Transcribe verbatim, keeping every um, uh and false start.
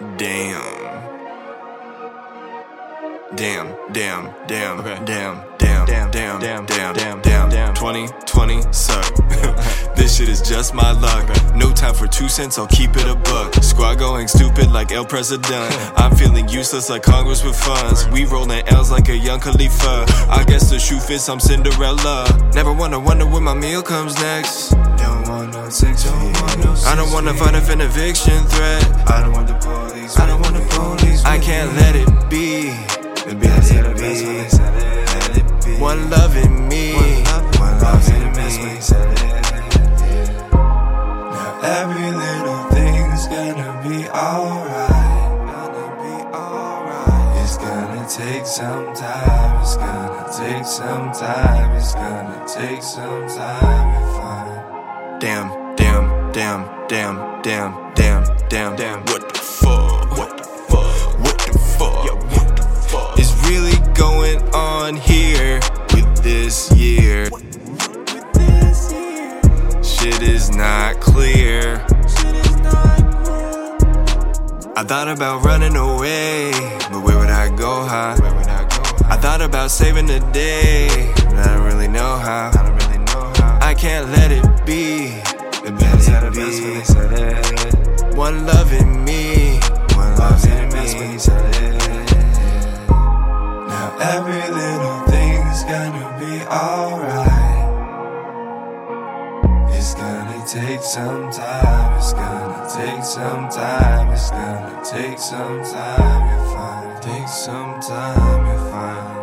Damn. Damn, damn, damn, okay. damn, damn, damn, damn, damn, damn, damn, damn, damn. twenty twenty, sir. This shit is just my luck. No time for two cents, I'll keep it a buck. Squad going stupid like El President. I'm feeling useless like Congress with funds. We rolling L's like a young Khalifa. I guess the shoe fits, I'm Cinderella. Never wanna wonder when my meal comes next. Don't want no sex, don't want no sex. I don't wanna find an eviction threat. I don't want the police, I don't want the police. I can't let it be. Let it be. One love in me. One love in me. Every little thing's gonna be alright. It's gonna take some time. It's gonna take some time. It's gonna take some time to find. Damn, damn, damn, damn, damn, damn, damn, damn. What the fuck? What the fuck? What the fuck? Yo, what the fuck is really going on here with this year? Shit is not clear. I thought about running away, but where would I go, huh? I thought about saving the day, but I don't really know how. I can't let it be. The best of me. One love in me. One love in me. Now every little thing's gonna be alright. It's gonna take some time, it's gonna take some time, it's gonna take some time if I take some time if I